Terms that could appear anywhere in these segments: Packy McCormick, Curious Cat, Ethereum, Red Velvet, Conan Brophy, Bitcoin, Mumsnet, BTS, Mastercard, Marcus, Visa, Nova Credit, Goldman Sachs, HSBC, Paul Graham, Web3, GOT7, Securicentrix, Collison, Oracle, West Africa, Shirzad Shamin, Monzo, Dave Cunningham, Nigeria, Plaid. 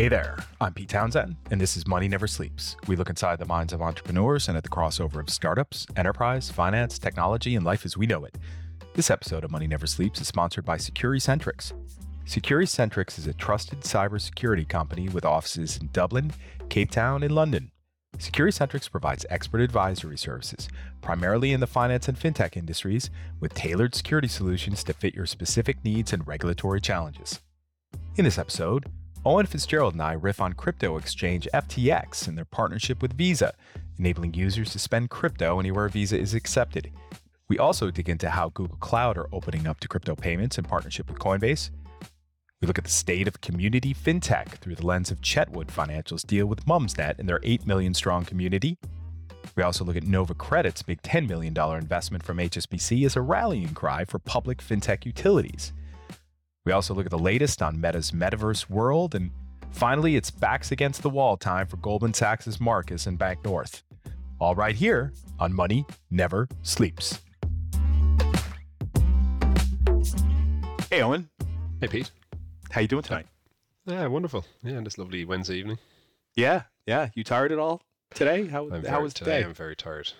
Hey there, I'm Pete Townsend, and this is Money Never Sleeps. We look inside the minds of entrepreneurs and at the crossover of startups, enterprise, finance, technology, and life as we know it. This episode of Money Never Sleeps is sponsored by Securicentrix. Securicentrix is a trusted cybersecurity company with offices in Dublin, Cape Town, and London. Securicentrix provides expert advisory services, primarily in the finance and fintech industries, with tailored security solutions to fit your specific needs and regulatory challenges. In this episode, Owen Fitzgerald and I riff on crypto exchange FTX and their partnership with Visa, enabling users to spend crypto anywhere Visa is accepted. We also dig into how Google Cloud are opening up to crypto payments in partnership with Coinbase. We look at the state of community fintech through the lens of Chetwood Financial's deal with Mumsnet and their 8 million strong community. We also look at Nova Credit's big $10 million investment from HSBC as a rallying cry for public fintech utilities. We also look at the latest on Meta's metaverse world, and finally, it's backs against the wall time for Goldman Sachs' Marcus and Bank North. All right here on Money Never Sleeps. Hey, Owen. Hey, Pete. How you doing tonight? Yeah, wonderful. Yeah, and this lovely Wednesday evening. Yeah. You tired at all today? How was today? I'm very tired.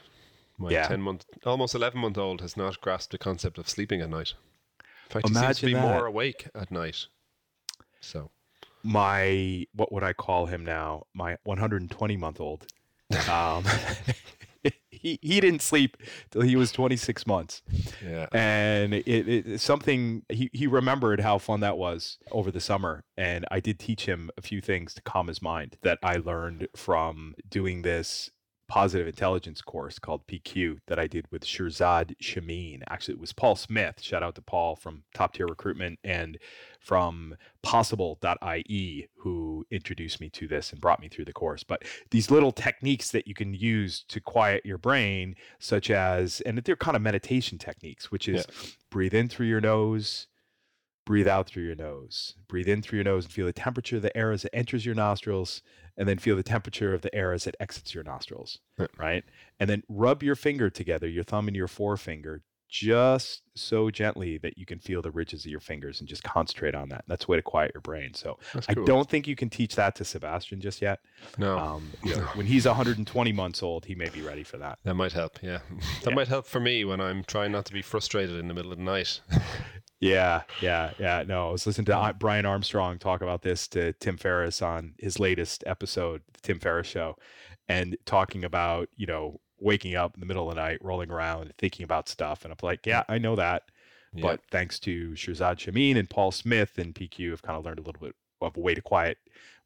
My 10-month, almost 11-month-old has not grasped the concept of sleeping at night. In fact, imagine he seems to be more awake at night. So, what would I call him now? My 120-month-old. He didn't sleep till he was 26 months. Yeah. And it's something, he remembered how fun that was over the summer. And I did teach him a few things to calm his mind that I learned from doing this positive intelligence course called PQ that I did with Shirzad Shamin. Actually, it was Paul Smith. Shout out to Paul from Top Tier Recruitment and from possible.ie, who introduced me to this and brought me through the course. But these little techniques that you can use to quiet your brain, such as, and they're kind of meditation techniques, which is breathe in through your nose, breathe out through your nose. Breathe in through your nose and feel the temperature of the air as it enters your nostrils, and then feel the temperature of the air as it exits your nostrils, right? And then rub your finger together, your thumb and your forefinger, just so gently that you can feel the ridges of your fingers and just concentrate on that. That's a way to quiet your brain. So cool. I don't think you can teach that to Sebastian just yet. No. When he's 120 months old, he may be ready for that. That might help, yeah. That might help for me when I'm trying not to be frustrated in the middle of the night. Yeah. No, I was listening to Brian Armstrong talk about this to Tim Ferriss on his latest episode, the Tim Ferriss Show, and talking about, waking up in the middle of the night, rolling around and thinking about stuff. And I'm like, yeah, I know that. Yeah. But thanks to Shirzad Shamin and Paul Smith and PQ, I've kind of learned a little bit of a way to quiet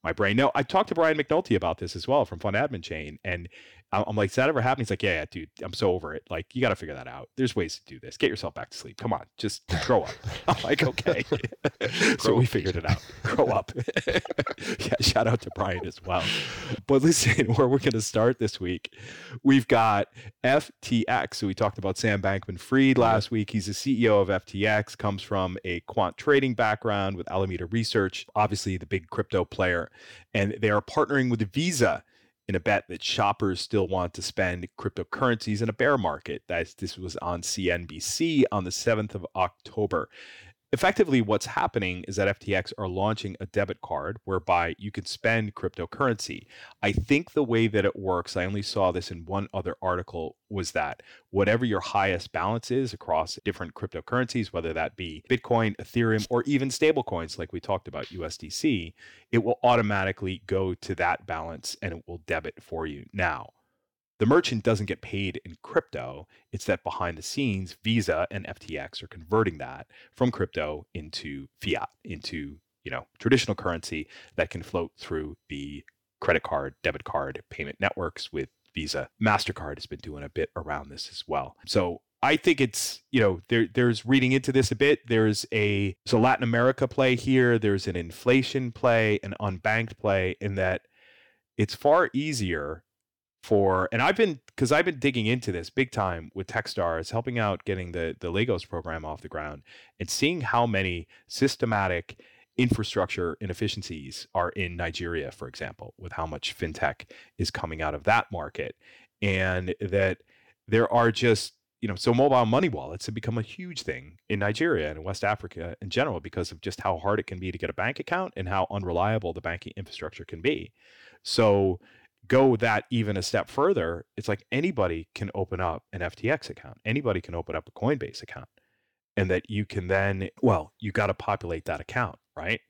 my brain. No, I talked to Brian McNulty about this as well from Fun Admin Chain. And I'm like, does that ever happen? He's like, yeah, dude, I'm so over it. Like, you got to figure that out. There's ways to do this. Get yourself back to sleep. Come on, just grow up. I'm like, okay. So we figured it out. Grow up. Yeah, shout out to Brian as well. But listen, where we're going to start this week, we've got FTX. So we talked about Sam Bankman-Fried last week. He's the CEO of FTX, comes from a quant trading background with Alameda Research, obviously the big crypto player. And they are partnering with Visa in a bet that shoppers still want to spend cryptocurrencies in a bear market. This was on CNBC on the 7th of October. Effectively, what's happening is that FTX are launching a debit card whereby you can spend cryptocurrency. I think the way that it works, I only saw this in one other article, was that whatever your highest balance is across different cryptocurrencies, whether that be Bitcoin, Ethereum, or even stablecoins like we talked about, USDC, it will automatically go to that balance and it will debit for you. Now, the merchant doesn't get paid in crypto. It's that behind the scenes, Visa and FTX are converting that from crypto into fiat, into traditional currency that can float through the credit card, debit card payment networks with Visa. Mastercard has been doing a bit around this as well. So I think it's, there's reading into this a bit. There's a Latin America play here. There's an inflation play, an unbanked play, in that it's far easier I've been digging into this big time with Techstars, helping out getting the Lagos program off the ground and seeing how many systematic infrastructure inefficiencies are in Nigeria, for example, with how much fintech is coming out of that market. And that there are just you know, so mobile money wallets have become a huge thing in Nigeria and in West Africa in general because of just how hard it can be to get a bank account and how unreliable the banking infrastructure can be. So go that even a step further, it's like anybody can open up an FTX account. Anybody can open up a Coinbase account. And that you can then, well, you got to populate that account, right?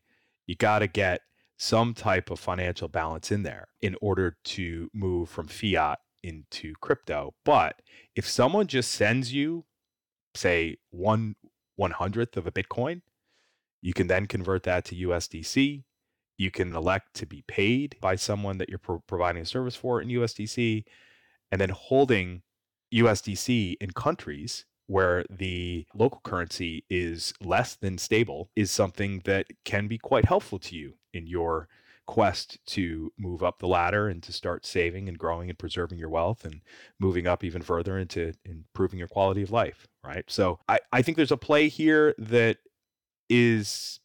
You got to get some type of financial balance in there in order to move from fiat into crypto. But if someone just sends you, say, 1/100th of a Bitcoin, you can then convert that to USDC. You can elect to be paid by someone that you're providing a service for in USDC, and then holding USDC in countries where the local currency is less than stable is something that can be quite helpful to you in your quest to move up the ladder and to start saving and growing and preserving your wealth and moving up even further into improving your quality of life, right? So I think there's a play here that is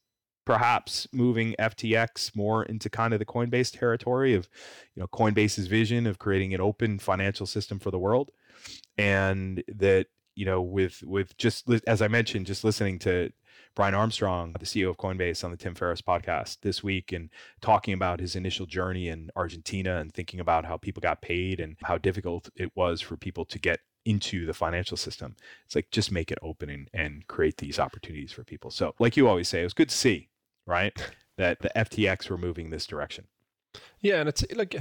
perhaps moving FTX more into kind of the Coinbase territory of, you know, Coinbase's vision of creating an open financial system for the world. And that, you know, with just, as I mentioned, just listening to Brian Armstrong, the CEO of Coinbase, on the Tim Ferriss podcast this week, and talking about his initial journey in Argentina and thinking about how people got paid and how difficult it was for people to get into the financial system. It's like, just make it open and create these opportunities for people. So like you always say, it was good to see, right, that the FTX were moving this direction. Yeah, and it's like,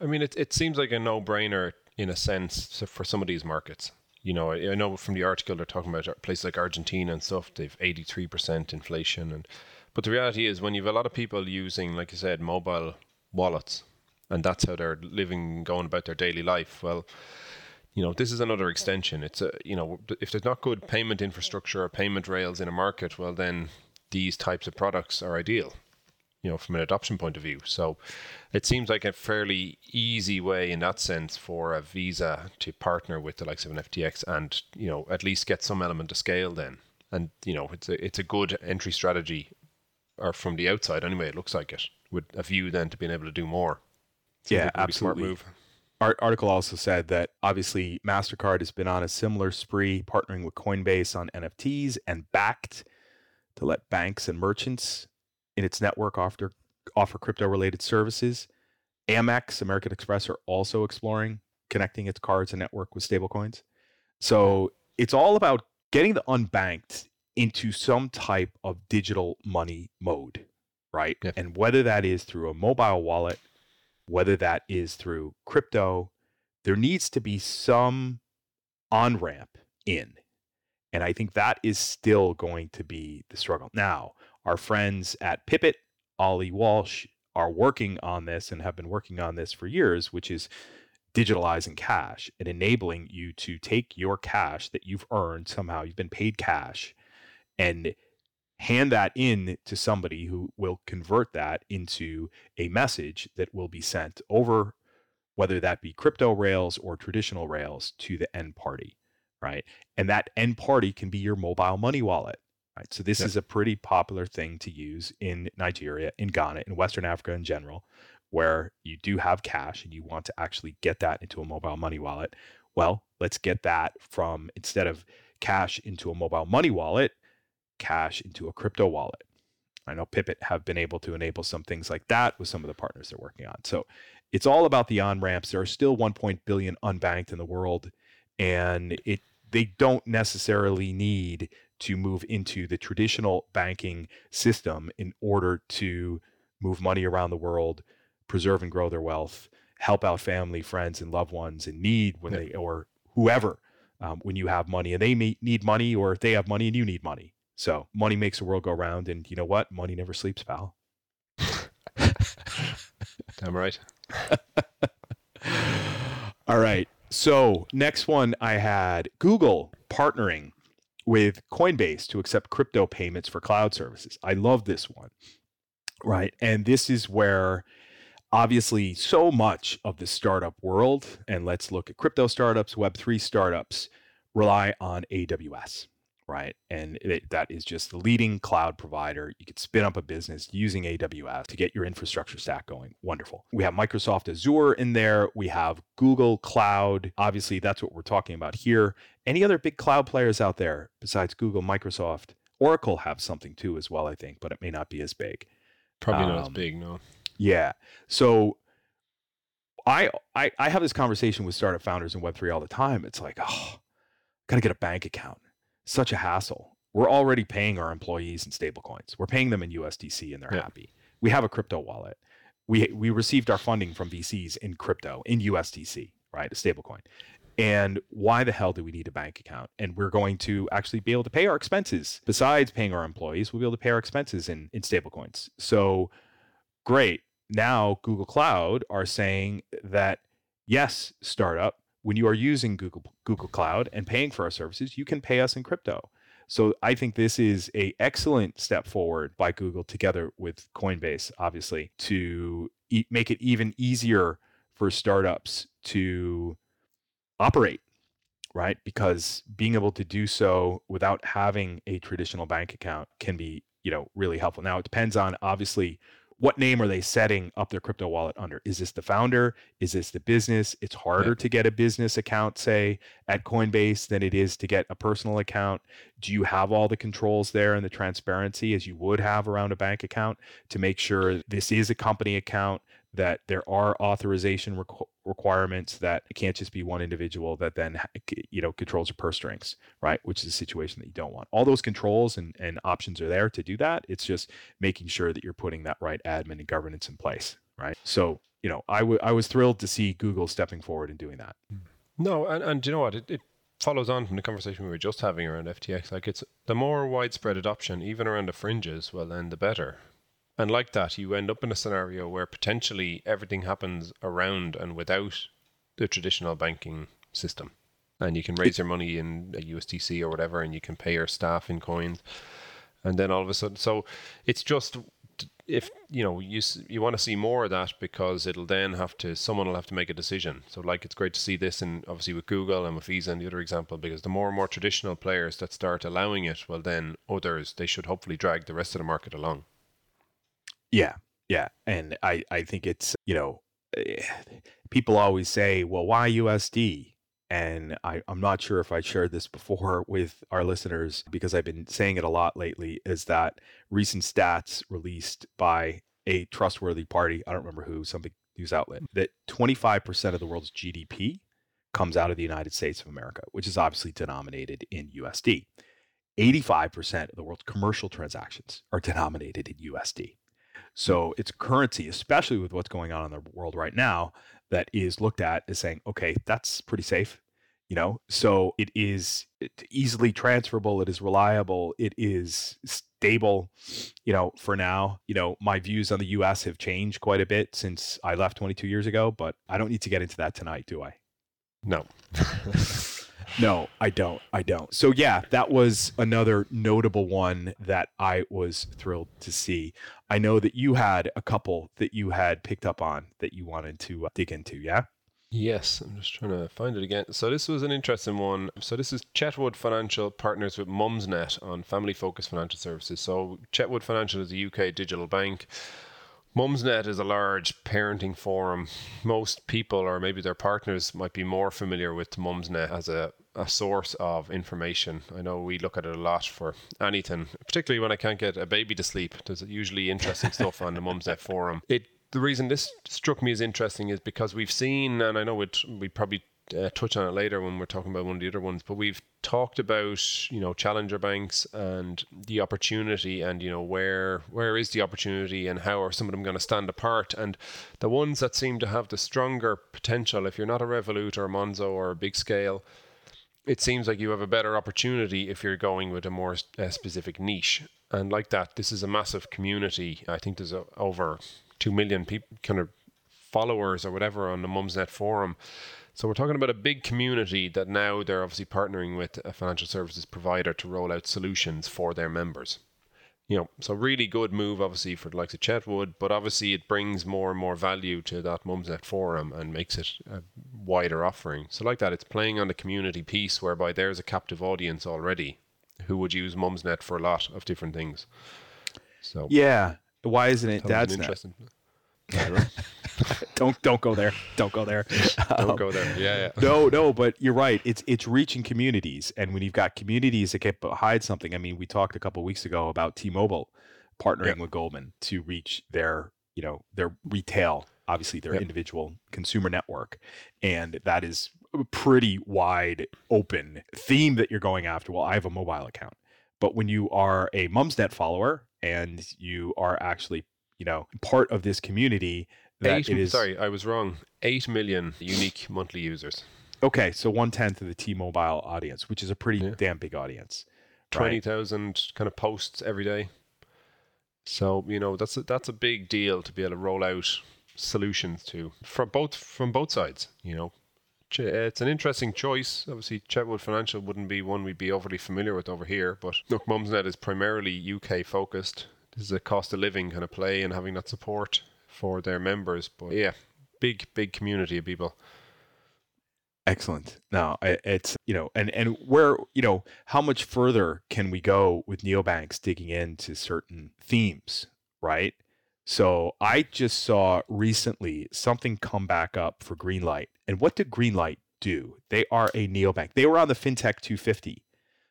I mean, it seems like a no-brainer in a sense for some of these markets. You know, I know from the article they're talking about places like Argentina and stuff, they've 83% inflation. But the reality is when you have a lot of people using, like I said, mobile wallets, and that's how they're living, going about their daily life, well, you know, this is another extension. It's, you know, if there's not good payment infrastructure or payment rails in a market, well, then these types of products are ideal, you know, from an adoption point of view. So it seems like a fairly easy way in that sense for a Visa to partner with the likes of an FTX and, you know, at least get some element of scale then. And, you know, it's a good entry strategy, or from the outside anyway, it looks like it, with a view then to being able to do more. So yeah, absolutely. Smart move. Our article also said that obviously Mastercard has been on a similar spree, partnering with Coinbase on NFTs and backed to let banks and merchants in its network offer crypto-related services. Amex, American Express, are also exploring connecting its cards and network with stablecoins. So it's all about getting the unbanked into some type of digital money mode, right? Yeah. And whether that is through a mobile wallet, whether that is through crypto, there needs to be some on-ramp in. And I think that is still going to be the struggle. Now, our friends at Pipit, Ollie Walsh, are working on this and have been working on this for years, which is digitalizing cash and enabling you to take your cash that you've earned somehow, you've been paid cash, and hand that in to somebody who will convert that into a message that will be sent over, whether that be crypto rails or traditional rails, to the end party, right? And that end party can be your mobile money wallet. Right. So this is a pretty popular thing to use in Nigeria, in Ghana, in Western Africa in general, where you do have cash and you want to actually get that into a mobile money wallet. Well, let's get that from, instead of cash into a mobile money wallet, cash into a crypto wallet. I know Pipit have been able to enable some things like that with some of the partners they're working on. So it's all about the on-ramps. There are still 1 billion unbanked in the world, and they don't necessarily need to move into the traditional banking system in order to move money around the world, preserve and grow their wealth, help out family, friends, and loved ones in need when they, or whoever, when you have money and they may need money, or if they have money and you need money. So money makes the world go round, and you know what? Money never sleeps, pal. Damn right. All right. So next one I had Google partnering with Coinbase to accept crypto payments for cloud services. I love this one, right? And this is where obviously so much of the startup world, and let's look at crypto startups, Web3 startups, rely on AWS, right? And that is just the leading cloud provider. You could spin up a business using AWS to get your infrastructure stack going. Wonderful. We have Microsoft Azure in there. We have Google Cloud. Obviously, that's what we're talking about here. Any other big cloud players out there besides Google, Microsoft? Oracle have something too as well, I think, but it may not be as big. Probably not as big, no. Yeah. So I have this conversation with startup founders in Web3 all the time. It's like, oh, got to get a bank account. Such a hassle. We're already paying our employees in stablecoins. We're paying them in USDC and they're happy. We have a crypto wallet. We received our funding from VCs in crypto, in USDC, right? A stablecoin. And why the hell do we need a bank account? And we're going to actually be able to pay our expenses. Besides paying our employees, we'll be able to pay our expenses in stablecoins. So great. Now Google Cloud are saying that, yes, startup, when you are using Google Cloud and paying for our services, you can pay us in crypto. So I think this is an excellent step forward by Google together with Coinbase, obviously, to make it even easier for startups to operate, right? Because being able to do so without having a traditional bank account can be, really helpful. Now it depends on obviously what name are they setting up their crypto wallet under. Is this the founder? Is this the business? It's harder to get a business account, say, at Coinbase than it is to get a personal account. Do you have all the controls there and the transparency as you would have around a bank account to make sure this is a company account, that there are authorization requirements, that it can't just be one individual that then, controls your purse strings, right? Which is a situation that you don't want. All those controls and options are there to do that. It's just making sure that you're putting that right admin and governance in place, right? So, I was thrilled to see Google stepping forward and doing that. No, and you know what? It follows on from the conversation we were just having around FTX. Like, it's the more widespread adoption, even around the fringes, well, then the better. And like that, you end up in a scenario where potentially everything happens around and without the traditional banking system. And you can raise your money in a USDC or whatever, and you can pay your staff in coins. And then all of a sudden, so it's just, if you want to see more of that, because it'll then someone will have to make a decision. So like, it's great to see this, and obviously with Google and with Visa and the other example, because the more and more traditional players that start allowing it, well then others, they should hopefully drag the rest of the market along. Yeah. And I think it's, people always say, well, why USD? And I'm not sure if I shared this before with our listeners, because I've been saying it a lot lately, is that recent stats released by a trustworthy party, I don't remember who, some big news outlet, that 25% of the world's GDP comes out of the United States of America, which is obviously denominated in USD. 85% of the world's commercial transactions are denominated in USD. So it's currency, especially with what's going on in the world right now, that is looked at as saying, okay, that's pretty safe, So it is easily transferable. It is reliable. It is stable, for now. My views on the U.S. have changed quite a bit since I left 22 years ago, but I don't need to get into that tonight, do I? No. No, I don't. So yeah, that was another notable one that I was thrilled to see. I know that you had a couple that you had picked up on that you wanted to dig into, yeah? Yes, I'm just trying to find it again. So this was an interesting one. So this is Chetwood Financial partners with Mumsnet on family-focused financial services. So Chetwood Financial is a UK digital bank. Mumsnet is a large parenting forum. Most people, or maybe their partners, might be more familiar with Mumsnet as a source of information. I know we look at it a lot for anything, particularly when I can't get a baby to sleep. There's usually interesting stuff on the Mumsnet forum. The reason this struck me as interesting is because we've seen, and I know we probably touch on it later when we're talking about one of the other ones, but we've talked about challenger banks and the opportunity, and where is the opportunity and how are some of them going to stand apart. And the ones that seem to have the stronger potential, if you're not a Revolut or a Monzo or a big scale, it seems like you have a better opportunity if you're going with a more specific niche. And like that, this is a massive community. I think there's over 2 million people, kind of followers or whatever, on the Mumsnet forum. So we're talking about a big community that now they're obviously partnering with a financial services provider to roll out solutions for their members. So really good move, obviously, for the likes of Chetwood, but obviously it brings more and more value to that Mumsnet forum and makes it a wider offering. So like that, it's playing on the community piece, whereby there's a captive audience already who would use Mumsnet for a lot of different things. So yeah, why isn't it Dad's Net? Don't go there. Don't go there. Don't go there. Yeah, yeah. No, but you're right. It's reaching communities, and when you've got communities that can hide something. I mean, we talked a couple of weeks ago about T-Mobile partnering with Goldman to reach their, you know, their retail, obviously their individual consumer network, and that is a pretty wide open theme that you're going after. Well, I have a mobile account, but when you are a Mumsnet follower and you are actually, you know, part of this community, that sorry, I was wrong. 8 million unique monthly users. Okay, so 1/10 of the T-Mobile audience, which is a pretty damn big audience. 20,000 kind of posts every day. So, you know, that's a big deal to be able to roll out solutions to from both sides. You know, it's an interesting choice. Obviously, Chetwood Financial wouldn't be one we'd be overly familiar with over here, but look, Mumsnet is primarily UK focused. This is a cost of living kind of play and having that support for their members. But yeah, big community of people. Excellent. Now, it's, you know, and where, you know, how much further can we go with neobanks digging into certain themes, right? So I just saw recently something come back up for Greenlight. And what did Greenlight do? They are a neobank. They were on the FinTech 250.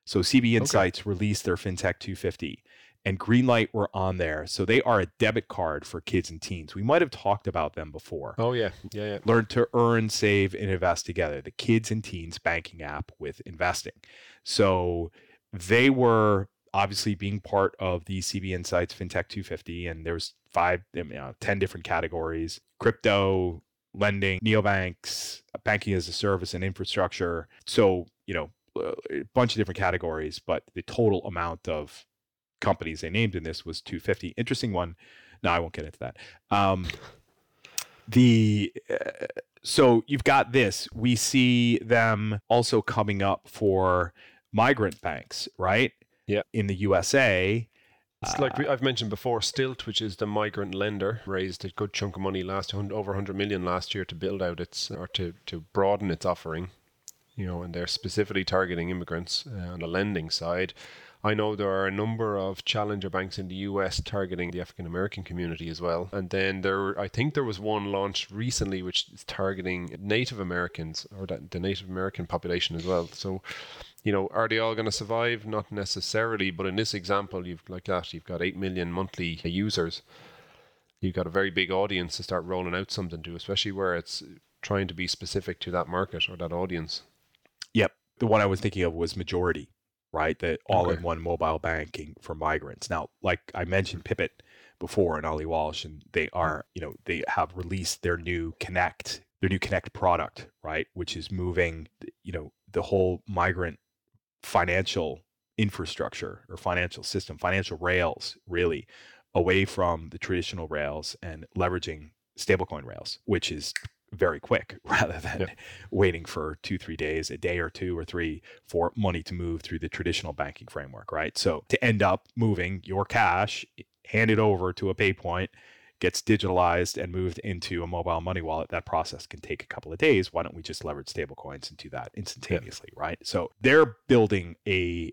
So CB Insights released their FinTech 250. And Greenlight were on there. So they are a debit card for kids and teens. We might have talked about them before. Oh, yeah. Yeah. Learn to earn, save, and invest together. The kids and teens banking app with investing. So they were obviously being part of the CB Insights FinTech 250. And there's 10 different categories. Crypto, lending, neobanks, banking as a service and infrastructure. So, you know, a bunch of different categories. But the total amount of companies they named in this was 250. Interesting one. No, I won't get into that. So you've got this. We see them also coming up for migrant banks, right? Yeah. In the USA. It's like I've mentioned before, Stilt, which is the migrant lender, raised a good chunk of money over 100 million last year to build out its, or to broaden its offering, you know, and they're specifically targeting immigrants on the lending side. I know there are a number of challenger banks in the US targeting the African American community as well. And then I think there was one launched recently which is targeting Native Americans or the Native American population as well. So, you know, are they all going to survive? Not necessarily, but in this example, you've got 8 million monthly users. You've got a very big audience to start rolling out something to, especially where it's trying to be specific to that market or that audience. Yep. The one I was thinking of was Majority. Right, that all-in-one mobile banking for migrants. Now, like I mentioned, Pipit before and Ollie Walsh, and they are, you know, they have released their new Connect product, right, which is moving, you know, the whole migrant financial infrastructure or financial system, financial rails, really, away from the traditional rails and leveraging stablecoin rails, which is very quick rather than waiting for 2-3 days, a day or two or three for money to move through the traditional banking framework, right? So to end up moving your cash, hand it over to a pay point, gets digitalized and moved into a mobile money wallet, that process can take a couple of days. Why don't we just leverage stablecoins and do that instantaneously, right? So they're building a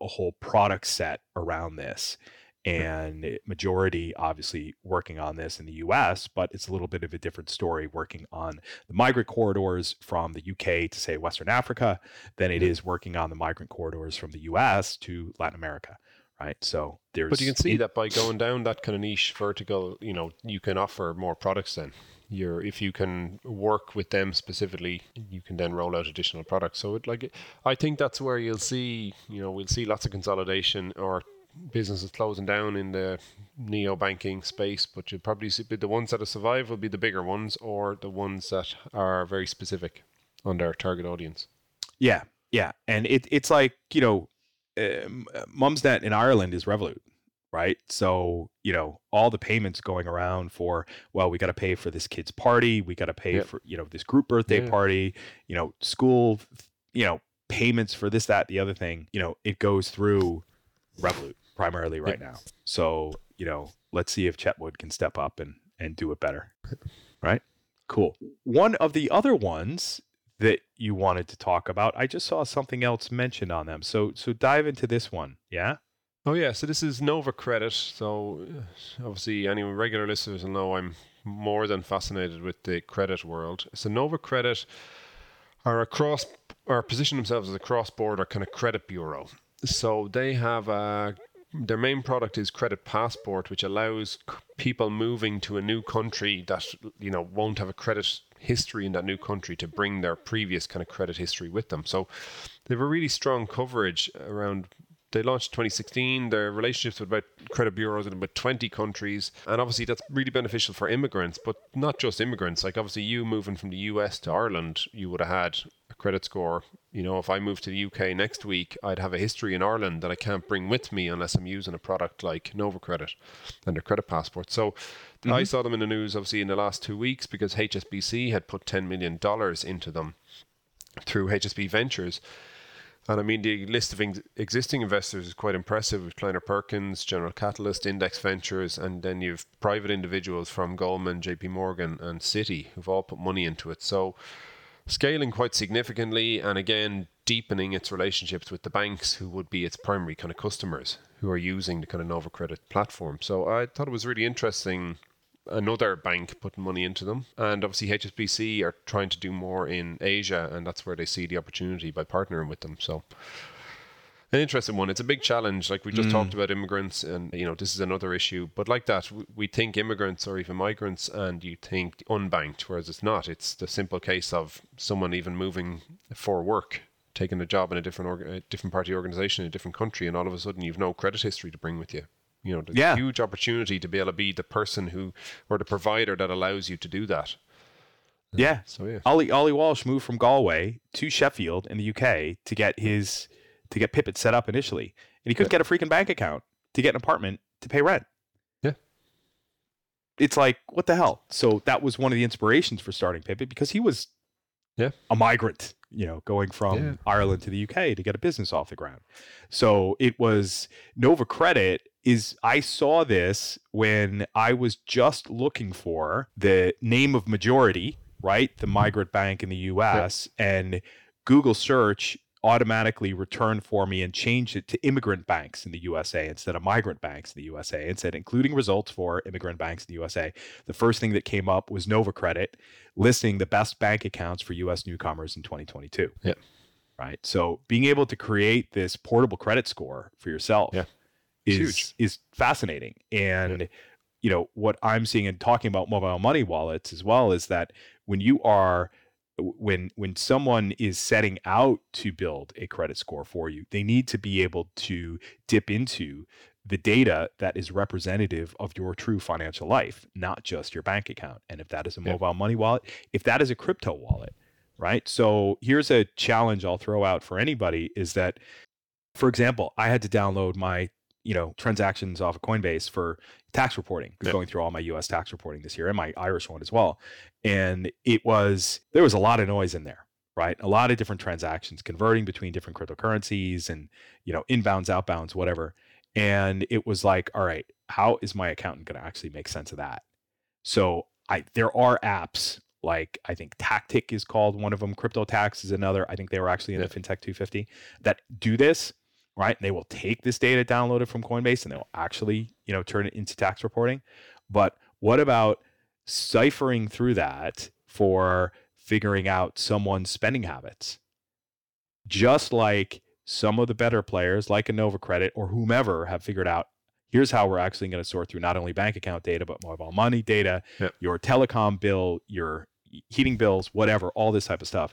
whole product set around this. And Majority obviously working on this in the US, but it's a little bit of a different story working on the migrant corridors from the UK to, say, Western Africa than it is working on the migrant corridors from the US to Latin America, right? So there's... But you can see that by going down that kind of niche vertical, you know, you can offer more products then. If you can work with them specifically, you can then roll out additional products. So I think that's where you'll see, you know, we'll see lots of consolidation or businesses closing down in the neo banking space, but you'll probably see the ones that have survived will be the bigger ones or the ones that are very specific on their target audience. Yeah, yeah, and it's like, you know, Mumsnet in Ireland is Revolut, right? So, you know, all the payments going around for, well, we got to pay for this kid's party, we got to pay for, you know, this group birthday party, you know, school, you know, payments for this, that, the other thing, you know, it goes through Revolut primarily right now. So, you know, let's see if Chetwood can step up and do it better. Right? Cool. One of the other ones that you wanted to talk about. I just saw something else mentioned on them. So dive into this one. Yeah. Oh yeah. So this is Nova Credit. So obviously any regular listeners will know I'm more than fascinated with the credit world. So Nova Credit are position themselves as a cross-border kind of credit bureau. So they have their main product is Credit Passport, which allows people moving to a new country that, you know, won't have a credit history in that new country to bring their previous kind of credit history with them. So they have a really strong coverage around. They launched 2016, their relationships with about credit bureaus in about 20 countries. And obviously that's really beneficial for immigrants, but not just immigrants. Like obviously you moving from the US to Ireland, you would have had a credit score. You know, if I moved to the UK next week, I'd have a history in Ireland that I can't bring with me unless I'm using a product like Nova Credit and their Credit Passport. So I saw them in the news obviously in the last 2 weeks because HSBC had put $10 million into them through HSB Ventures. And I mean, the list of existing investors is quite impressive with Kleiner Perkins, General Catalyst, Index Ventures, and then you've private individuals from Goldman, JP Morgan, and Citi who've all put money into it. So scaling quite significantly and again, deepening its relationships with the banks who would be its primary kind of customers who are using the kind of Nova Credit platform. So I thought it was really interesting. Another bank putting money into them. And obviously HSBC are trying to do more in Asia, and that's where they see the opportunity by partnering with them. So an interesting one. It's a big challenge. Like we just talked about immigrants, and you know, this is another issue. But like that, we think immigrants or even migrants, and you think unbanked, whereas it's not. It's the simple case of someone even moving for work, taking a job in a different party organization in a different country, and all of a sudden you've no credit history to bring with you. You know, there's a huge opportunity to be able to be the person who, or the provider that allows you to do that. Yeah. So yeah, Ollie Walsh moved from Galway to Sheffield in the UK to get get Pipit set up initially, and he couldn't get a freaking bank account to get an apartment to pay rent. Yeah. It's like, what the hell? So that was one of the inspirations for starting Pipit because he was a migrant, you know, going from Ireland to the UK to get a business off the ground. So it was Nova Credit. I saw this when I was just looking for the name of Majority, right? The migrant bank in the US, and Google search automatically returned for me and changed it to immigrant banks in the USA instead of migrant banks in the USA, and said, including results for immigrant banks in the USA. The first thing that came up was Nova Credit listing the best bank accounts for US newcomers in 2022. Yeah. Right. So being able to create this portable credit score for yourself is fascinating. And you know, what I'm seeing and talking about mobile money wallets as well is that when someone is setting out to build a credit score for you, they need to be able to dip into the data that is representative of your true financial life, not just your bank account. And if that is a mobile money wallet, if that is a crypto wallet, right? So here's a challenge I'll throw out for anybody is that, for example, I had to download my transactions off of Coinbase for tax reporting, going through all my US tax reporting this year and my Irish one as well. And there was a lot of noise in there, right? A lot of different transactions converting between different cryptocurrencies and, you know, inbounds, outbounds, whatever. And it was like, all right, how is my accountant going to actually make sense of that? So there are apps like, I think Tactic is called one of them. CryptoTax is another. I think they were actually in the FinTech 250 that do this. Right, and they will take this data downloaded from Coinbase and they will actually, you know, turn it into tax reporting. But what about ciphering through that for figuring out someone's spending habits? Just like some of the better players like a Nova Credit or whomever have figured out, here's how we're actually going to sort through not only bank account data, but mobile money data, your telecom bill, your heating bills, whatever, all this type of stuff.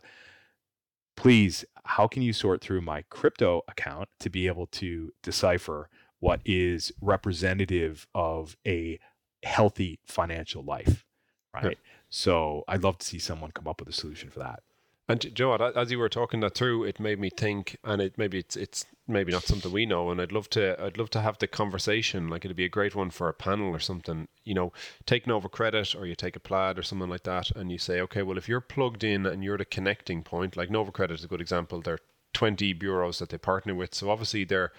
Please, how can you sort through my crypto account to be able to decipher what is representative of a healthy financial life, right? Yeah. So I'd love to see someone come up with a solution for that. And Joe, as you were talking that through, it made me think, and it's maybe not something we know, and I'd love to have the conversation. Like it'd be a great one for a panel or something. You know, take Nova Credit or you take a Plaid or something like that, and you say, okay, well, if you're plugged in and you're the connecting point, like Nova Credit is a good example. There are 20 bureaus that they partner with, so obviously they're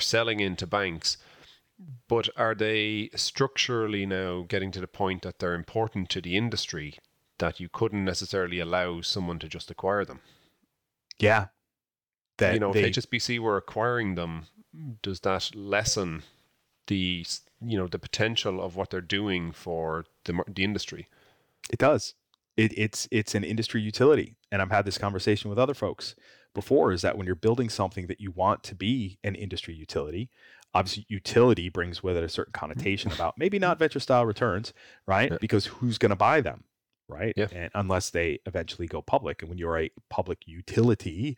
selling into banks. But are they structurally now getting to the point that they're important to the industry? that you couldn't necessarily allow someone to just acquire them. Yeah. That, you know, if HSBC were acquiring them, does that lessen the, you know, the potential of what they're doing for the industry? It does. It's an industry utility. And I've had this conversation with other folks before, is that when you're building something that you want to be an industry utility, obviously utility brings with it a certain connotation about maybe not venture style returns, right? Yeah. Because who's going to buy them, right? Yeah. And unless they eventually go public. And when you're a public utility,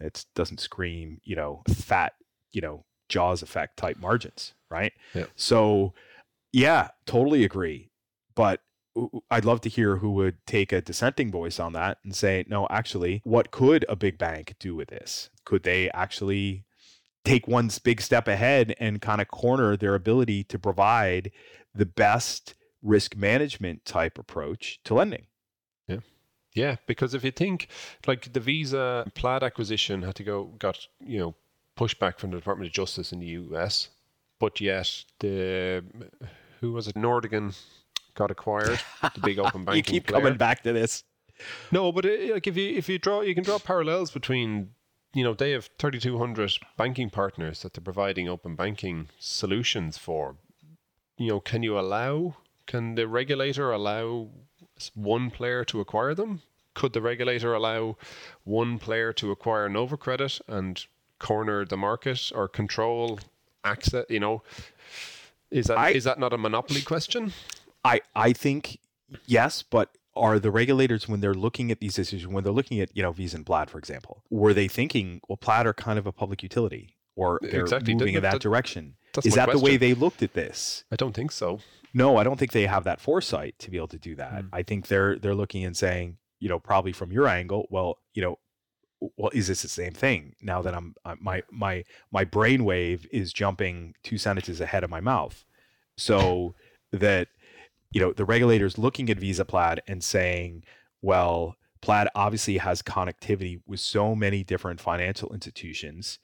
it doesn't scream, you know, fat, you know, Jaws effect type margins, right? Yeah. So yeah, totally agree. But I'd love to hear who would take a dissenting voice on that and say, no, actually, what could a big bank do with this? Could they actually take one big step ahead and kind of corner their ability to provide the best risk management type approach to lending? Yeah. Yeah, because if you think, like, the Visa Plaid acquisition had to got, you know, pushback from the Department of Justice in the US, but yet Nordigan got acquired, the big open banking. You keep coming back to this. No, but you can draw parallels between, you know, they have 3,200 banking partners that they're providing open banking solutions for. You know, can the regulator allow one player to acquire them? Could the regulator allow one player to acquire Nova Credit and corner the market or control access? You know, is that not a monopoly question? I think yes, but are the regulators, when they're looking at these issues, when they're looking at, you know, Visa and Plaid, for example, were they thinking, well, Plaid are kind of a public utility, or they're moving in that direction? Is that the way they looked at this? I don't think so. No, I don't think they have that foresight to be able to do that. I think they're looking and saying, you know, probably from your angle, well, you know, well, is this the same thing? Now that my brainwave is jumping 2 sentences ahead of my mouth, so that. You know, the regulators looking at Visa Plaid and saying, well, Plaid obviously has connectivity with so many different financial institutions.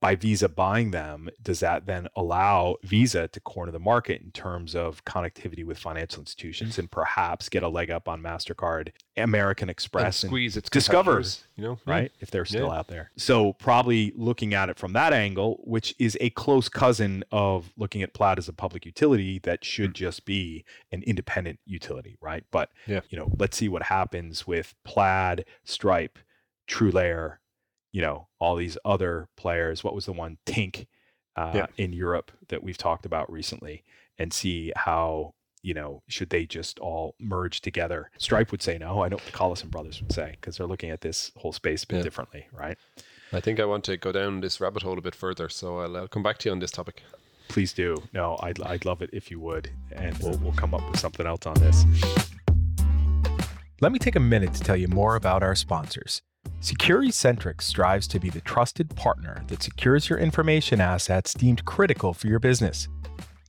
By Visa buying them, does that then allow Visa to corner the market in terms of connectivity with financial institutions and perhaps get a leg up on Mastercard, American Express, and squeeze its Discover's, you know, right? If they're still out there. So probably looking at it from that angle, which is a close cousin of looking at Plaid as a public utility that should just be an independent utility, right? But, you know, let's see what happens with Plaid, Stripe, TrueLayer, you know, all these other players. What was the one, Tink, in Europe that we've talked about recently, and see how, you know, should they just all merge together? Stripe would say no. I know the Collison brothers would say, because they're looking at this whole space a bit differently, right? I think I want to go down this rabbit hole a bit further, so I'll come back to you on this topic. Please do. No, I'd love it if you would, and we'll come up with something else on this. Let me take a minute to tell you more about our sponsors. Securicentrix strives to be the trusted partner that secures your information assets deemed critical for your business.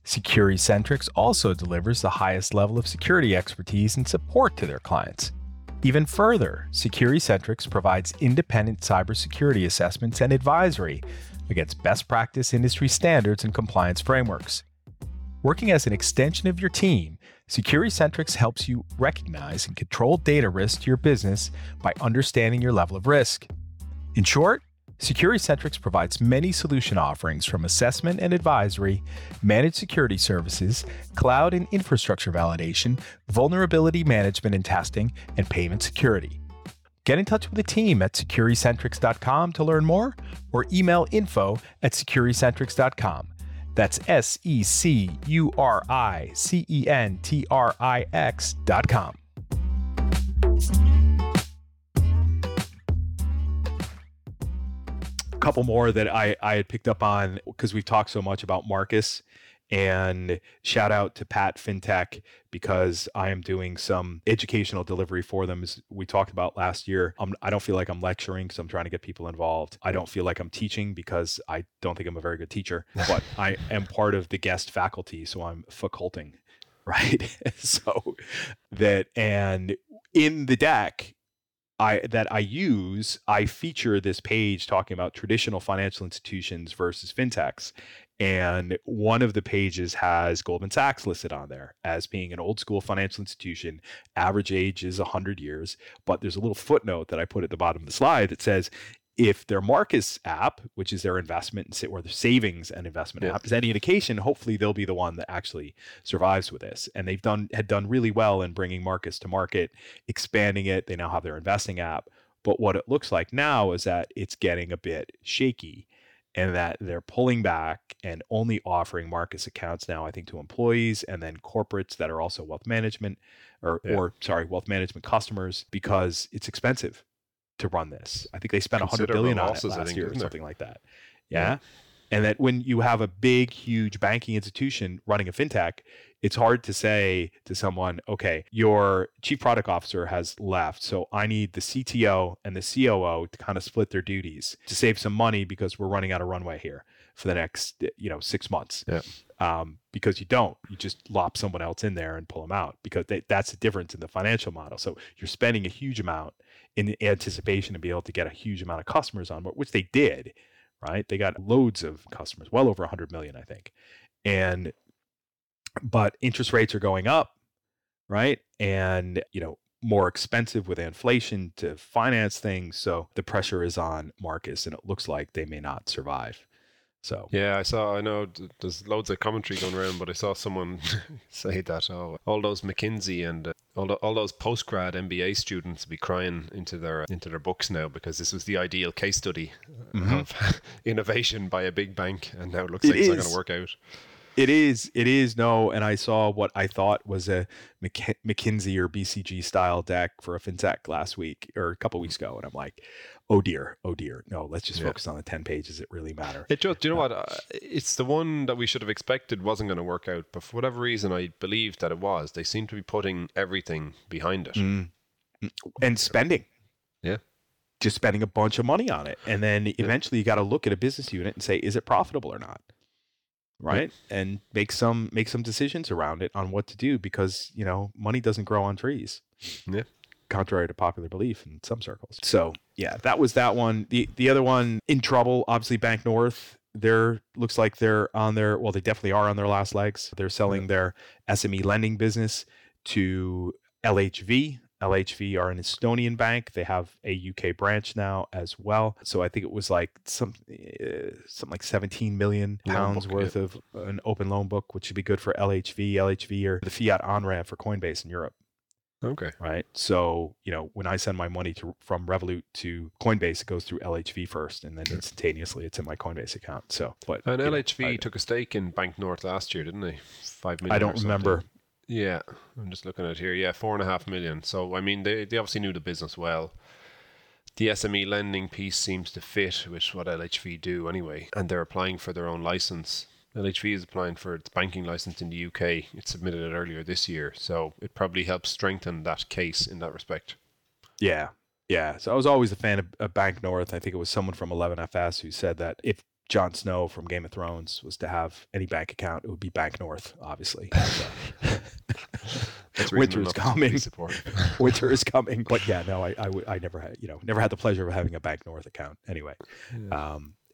Securicentrix also delivers the highest level of security expertise and support to their clients. Even further, Securicentrix provides independent cybersecurity assessments and advisory against best practice industry standards and compliance frameworks. Working as an extension of your team, Securicentrix helps you recognize and control data risks to your business by understanding your level of risk. In short, Securicentrix provides many solution offerings, from assessment and advisory, managed security services, cloud and infrastructure validation, vulnerability management and testing, and payment security. Get in touch with the team at securicentrix.com to learn more, or email info@securicentrix.com. That's securicentrix.com. A couple more that I had picked up on, because we've talked so much about Marcus, and shout out to Pat FinTech, because I am doing some educational delivery for them, as we talked about last year. I don't feel like I'm lecturing, because I'm trying to get people involved. I don't feel like I'm teaching, because I don't think I'm a very good teacher, but I am part of the guest faculty, so I'm faculting, right? So that, and in the deck, that I use, I feature this page talking about traditional financial institutions versus fintechs. And one of the pages has Goldman Sachs listed on there as being an old school financial institution. Average age is 100 years. But there's a little footnote that I put at the bottom of the slide that says, if their Marcus app, which is their investment or their savings and investment app, is any indication, hopefully they'll be the one that actually survives with this. And they've done really well in bringing Marcus to market, expanding it. They now have their investing app. But what it looks like now is that it's getting a bit shaky, and that they're pulling back and only offering Marcus accounts now, I think, to employees and then corporates that are also wealth management or wealth management customers, because it's expensive to run this. I think they spent $100 billion on it last year or something like that. Yeah. And that when you have a big, huge banking institution running a fintech, it's hard to say to someone, okay, your chief product officer has left, so I need the CTO and the COO to kind of split their duties to save some money because we're running out of runway here for the next 6 months. Yeah. Because you just lop someone else in there and pull them out, because that's the difference in the financial model. So you're spending a huge amount in the anticipation to be able to get a huge amount of customers on board, which they did. Right? They got loads of customers, well over 100 million, I think. But interest rates are going up, right? And, more expensive with inflation to finance things. So the pressure is on Marcus, and it looks like they may not survive. So yeah, I know there's loads of commentary going around, but I saw someone say that, all those McKinsey and all those post-grad MBA students be crying into their books now, because this was the ideal case study of innovation by a big bank, and now it looks like it's not going to work out. It is. No. And I saw what I thought was a McKinsey or BCG style deck for a fintech last week or a couple of weeks ago. And I'm like, oh dear. No, let's just focus on the 10 pages that really matter. It's the one that we should have expected wasn't going to work out. But for whatever reason, I believe that it was. They seem to be putting everything behind it. And spending. Yeah. Just spending a bunch of money on it. And then eventually you got to look at a business unit and say, is it profitable or not? Right. And make some decisions around it on what to do, because, money doesn't grow on trees. Yeah. Contrary to popular belief in some circles. So yeah, that was that one. The other one in trouble, obviously Bank North. Looks like they're on their, well, they definitely are on their last legs. They're selling their SME lending business to LHV. LHV are an Estonian bank. They have a UK branch now as well. So I think it was like something like £17 million worth of an open loan book, which should be good for LHV. LHV or the fiat on-ramp for Coinbase in Europe. Okay. Right. So, when I send my money from Revolut to Coinbase, it goes through LHV first, and then instantaneously it's in my Coinbase account. So, and LHV took a stake in Bank North last year, didn't they? 5 million. I don't remember. Yeah, I'm just looking at here. Yeah, 4.5 million. So, I mean, they obviously knew the business well. The SME lending piece seems to fit with what LHV do anyway, and they're applying for their own license. LHV is applying for its banking license in the UK. It submitted it earlier this year, so it probably helps strengthen that case in that respect. Yeah. So I was always a fan of Bank North. I think it was someone from 11FS who said that if Jon Snow from Game of Thrones was to have any bank account, it would be Bank North, obviously. Winter is coming. Winter is coming. But yeah, no, I never had the pleasure of having a Bank North account. Anyway,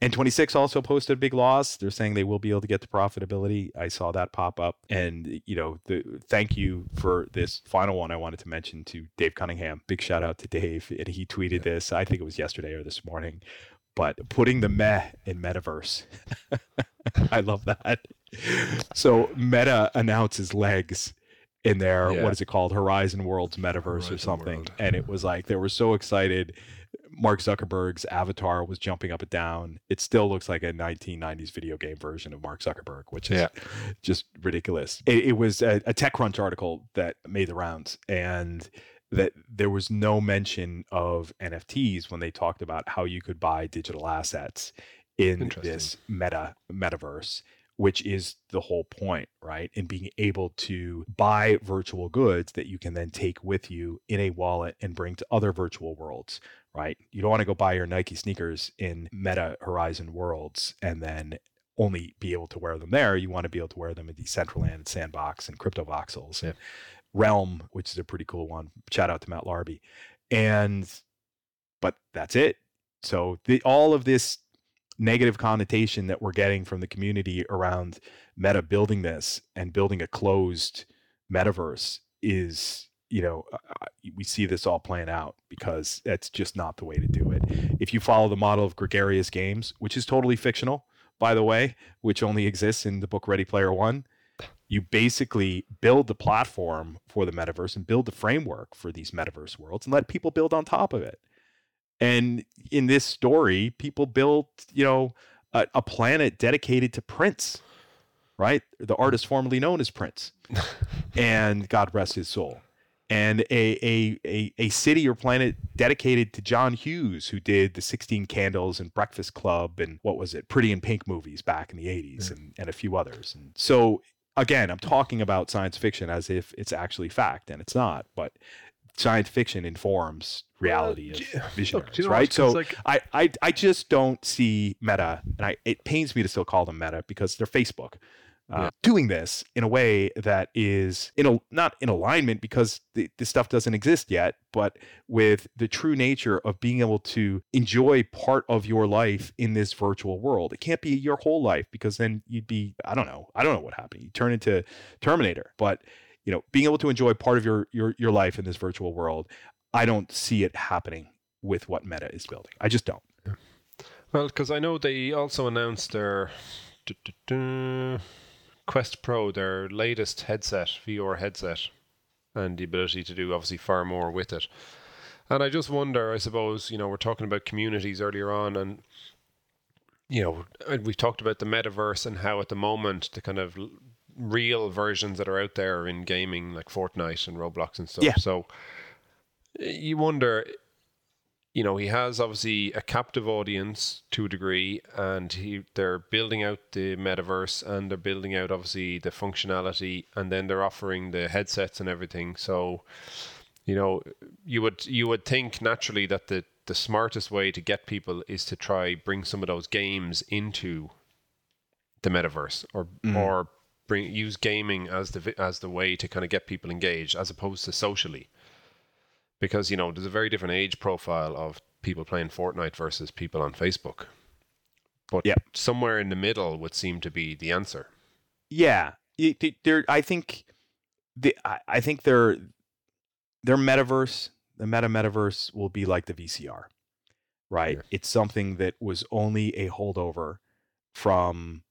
N26 also posted a big loss. They're saying they will be able to get to profitability. I saw that pop up, and thank you for this final one. I wanted to mention to Dave Cunningham. Big shout out to Dave, and he tweeted this. I think it was yesterday or this morning. But putting the meh in metaverse. I love that. So Meta announces legs in their, what is it called? Horizon Worlds Metaverse Horizon or something. World. And it was like, they were so excited. Mark Zuckerberg's avatar was jumping up and down. It still looks like a 1990s video game version of Mark Zuckerberg, which is just ridiculous. It was a TechCrunch article that made the rounds, and that there was no mention of NFTs when they talked about how you could buy digital assets in this metaverse, which is the whole point, right? And being able to buy virtual goods that you can then take with you in a wallet and bring to other virtual worlds, right? You don't want to go buy your Nike sneakers in Meta Horizon Worlds and then only be able to wear them there. You want to be able to wear them in Decentraland, Sandbox, and CryptoVoxels. Realm, which is a pretty cool one. Shout out to Matt Larby. And But that's it. So all of this negative connotation that we're getting from the community around Meta building this and building a closed metaverse is, you know, we see this all playing out because that's just not the way to do it. If you follow the model of gregarious games, which is totally fictional, by the way, which only exists in the book Ready Player One, you basically build the platform for the metaverse and build the framework for these metaverse worlds and let people build on top of it. And in this story, people built, you know, a planet dedicated to Prince, right? The artist formerly known as Prince, and God rest his soul. And a city or planet dedicated to John Hughes, who did the 16 Candles and Breakfast Club and what was it, Pretty in Pink movies back in the 80s and a few others. And so, again, I'm talking about science fiction as if it's actually fact, and it's not, but science fiction informs reality of visionaries, you know, right? So like, I just don't see Meta, and it pains me to still call them Meta because they're Facebook, doing this in a way that is not in alignment because this stuff doesn't exist yet, but with the true nature of being able to enjoy part of your life in this virtual world. It can't be your whole life because then you'd be, I don't know what happened. You turn into Terminator, but you know, being able to enjoy part of your life in this virtual world, I don't see it happening with what Meta is building. I just don't. Well, because I know they also announced their Quest Pro, their latest headset, VR headset, and the ability to do obviously far more with it. And I just wonder, I suppose, you know, we're talking about communities earlier on, and you know, we've talked about the metaverse and how at the moment the kind of real versions that are out there in gaming, like Fortnite and Roblox and stuff. Yeah. So you wonder, you know, he has obviously a captive audience to a degree, and they're building out the metaverse, and they're building out obviously the functionality, and then they're offering the headsets and everything. So, you know, you would think naturally that the smartest way to get people is to try bring some of those games into the metaverse or use gaming as the way to kind of get people engaged, as opposed to socially, because you know there's a very different age profile of people playing Fortnite versus people on Facebook. But somewhere in the middle would seem to be the answer. Yeah, I think their metaverse, the metaverse, will be like the VCR, right? Yeah. It's something that was only a holdover from.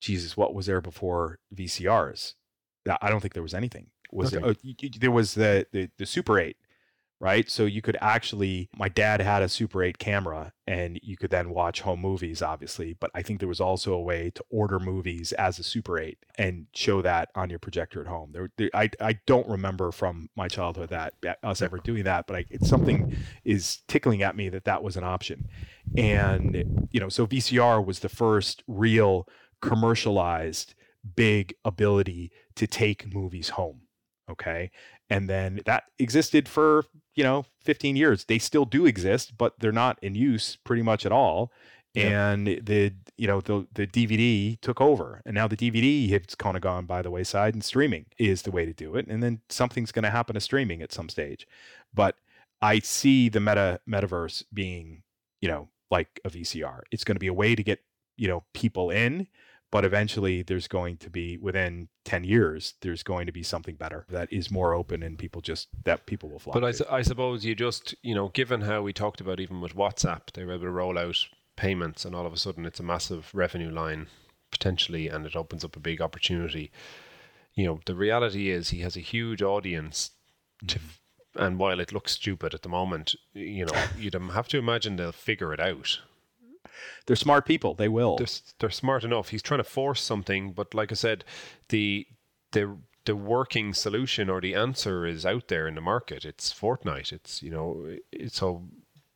Jesus, what was there before VCRs? I don't think there was anything. There was the Super 8, right? So you could actually, my dad had a Super 8 camera and you could then watch home movies, obviously. But I think there was also a way to order movies as a Super 8 and show that on your projector at home. I don't remember from my childhood us ever doing that, but something is tickling at me that was an option. And, you know, so VCR was the first real commercialized big ability to take movies home. Okay. And then that existed for, you know, 15 years. They still do exist, but they're not in use pretty much at all. Yeah. And the DVD took over, and now the DVD has kind of gone by the wayside, and streaming is the way to do it. And then something's going to happen to streaming at some stage, but I see the metaverse being, you know, like a VCR. It's going to be a way to get, you know, people in, but eventually there's going to be, within 10 years, there's going to be something better that is more open and people will flock. But I suppose you just, you know, given how we talked about even with WhatsApp, they were able to roll out payments and all of a sudden it's a massive revenue line potentially, and it opens up a big opportunity. You know, the reality is he has a huge audience and while it looks stupid at the moment, you know, you'd have to imagine they'll figure it out. They're smart people. They will. They're smart enough. He's trying to force something, but like I said, the working solution or the answer is out there in the market. It's Fortnite. It's, you know, so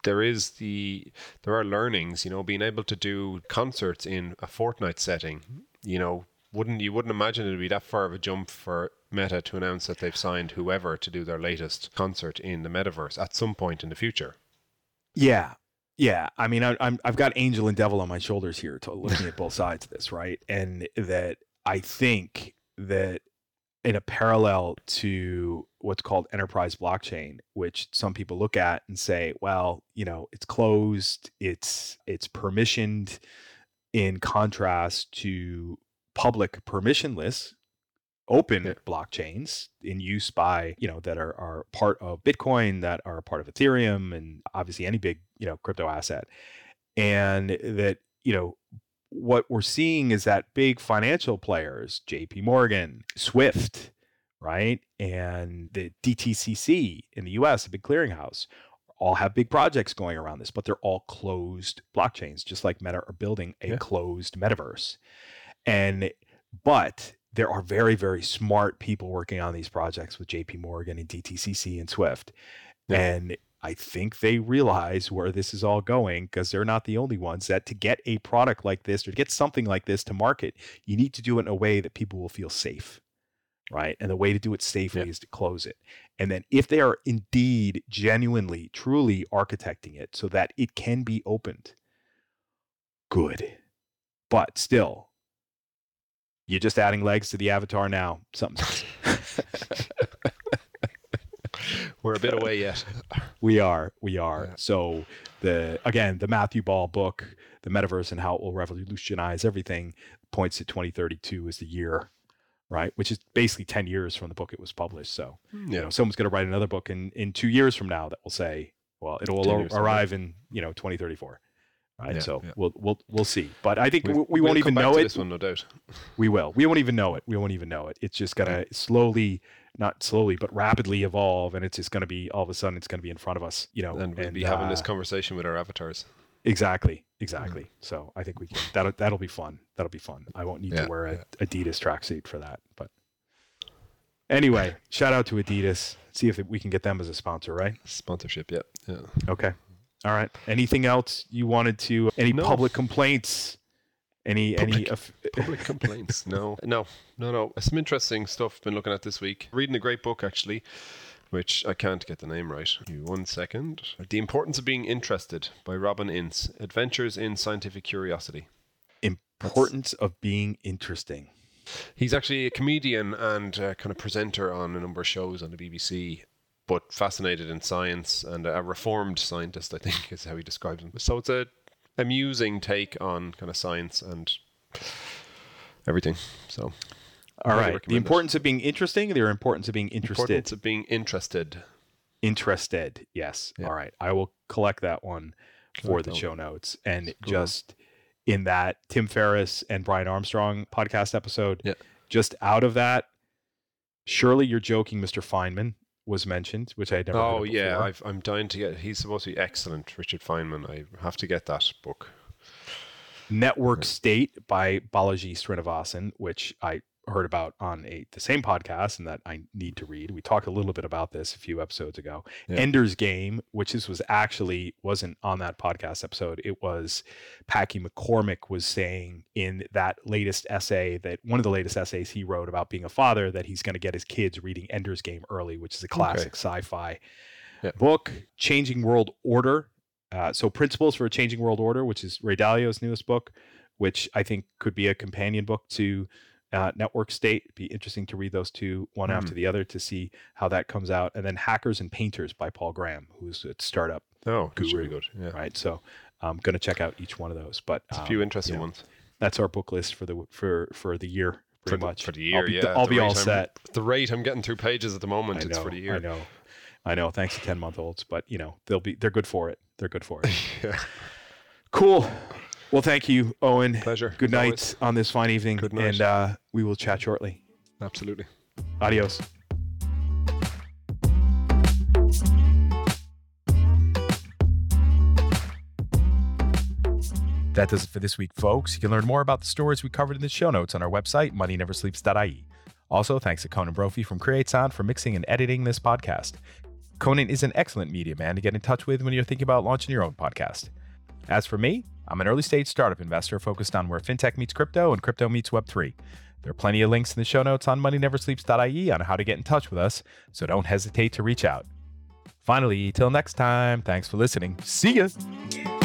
there are learnings. You know, being able to do concerts in a Fortnite setting. You know, you wouldn't imagine it'd be that far of a jump for Meta to announce that they've signed whoever to do their latest concert in the metaverse at some point in the future. Yeah. Yeah, I mean, I've got angel and devil on my shoulders here, looking at both sides of this, right? And that I think that in a parallel to what's called enterprise blockchain, which some people look at and say, well, you know, it's closed, it's permissioned, in contrast to public permissionless open blockchains in use by, you know, that are part of Bitcoin, that are part of Ethereum, and obviously any big, you know, crypto asset. And that, you know, what we're seeing is that big financial players, JP Morgan, Swift, right? And the DTCC in the US, a big clearinghouse, all have big projects going around this, but they're all closed blockchains, just like Meta are building a closed metaverse. But there are very, very smart people working on these projects with JP Morgan and DTCC and Swift. Yeah. And I think they realize where this is all going, because they're not the only ones, that to get a product like this or to get something like this to market, you need to do it in a way that people will feel safe, right? And the way to do it safely is to close it. And then if they are indeed genuinely, truly architecting it so that it can be opened, good. But still, you're just adding legs to the avatar now. Something. We're a bit away yet. We are. Yeah. So the Matthew Ball book, The Metaverse and How It Will Revolutionize Everything, points to 2032 as the year, right? Which is basically 10 years from the book it was published. So you know, someone's going to write another book in 2 years from now that will say, well, it will arrive in 2034. Right. Yeah, so we'll see, but I think we won't even know it. This one, no doubt. We will. We won't even know it. It's just gonna not slowly, but rapidly evolve, and it's just gonna be all of a sudden it's gonna be in front of us. You know, and we'll be having this conversation with our avatars. Exactly. Mm-hmm. So I think we can. That'll be fun. I won't need to wear an Adidas tracksuit for that. But anyway, shout out to Adidas. See if we can get them as a sponsor, right? Sponsorship. Yeah. Okay. All right. Anything else you wanted to? Any public complaints? Public complaints? No. Some interesting stuff been looking at this week. Reading a great book actually, which I can't get the name right. One second. The Importance of Being Interested by Robin Ince. Adventures in Scientific Curiosity. Importance of Being Interesting. He's actually a comedian and kind of presenter on a number of shows on the BBC. But fascinated in science and a reformed scientist, I think, is how he describes him. So it's an amusing take on kind of science and everything. So, all right. The Importance of Being Interesting, The Importance of Being Interested. Importance of Being Interested. Yes. Yeah. All right. I will collect that one for the show notes. And just in that Tim Ferriss and Brian Armstrong podcast episode, just out of that, surely you're joking, Mr. Feynman. Was mentioned, which I had never heard of before. I'm dying to get. He's supposed to be excellent, Richard Feynman. I have to get that book. Network State by Balaji Srinivasan, which I heard about on the same podcast and that I need to read. We talked a little bit about this a few episodes ago. Yeah. Ender's Game, which this was actually wasn't on that podcast episode. It was Packy McCormick was saying in that latest essay that one of the latest essays he wrote about being a father that he's going to get his kids reading Ender's Game early, which is a classic sci-fi book. Changing World Order. So Principles for a Changing World Order, which is Ray Dalio's newest book, which I think could be a companion book to Network State. It'd be interesting to read those two one after the other to see how that comes out. And then Hackers and Painters by Paul Graham, who's a startup guru. Really good. Yeah. Right. So I'm going to check out each one of those. But a few interesting ones. That's our book list for the year. Pretty much. For the year. I'll be all set. The rate I'm getting through pages at the moment. It's for the year. I know. Thanks to 10-month-olds, but they're good for it. Yeah. Cool. Well, thank you, Owen. Pleasure. Good night on this fine evening. Good night. And we will chat shortly. Absolutely. Adios. That does it for this week, folks. You can learn more about the stories we covered in the show notes on our website, moneyneversleeps.ie. Also, thanks to Conan Brophy from Create Sound for mixing and editing this podcast. Conan is an excellent media man to get in touch with when you're thinking about launching your own podcast. As for me, I'm an early-stage startup investor focused on where fintech meets crypto and crypto meets Web3. There are plenty of links in the show notes on moneyneversleeps.ie on how to get in touch with us, so don't hesitate to reach out. Finally, till next time, thanks for listening. See ya!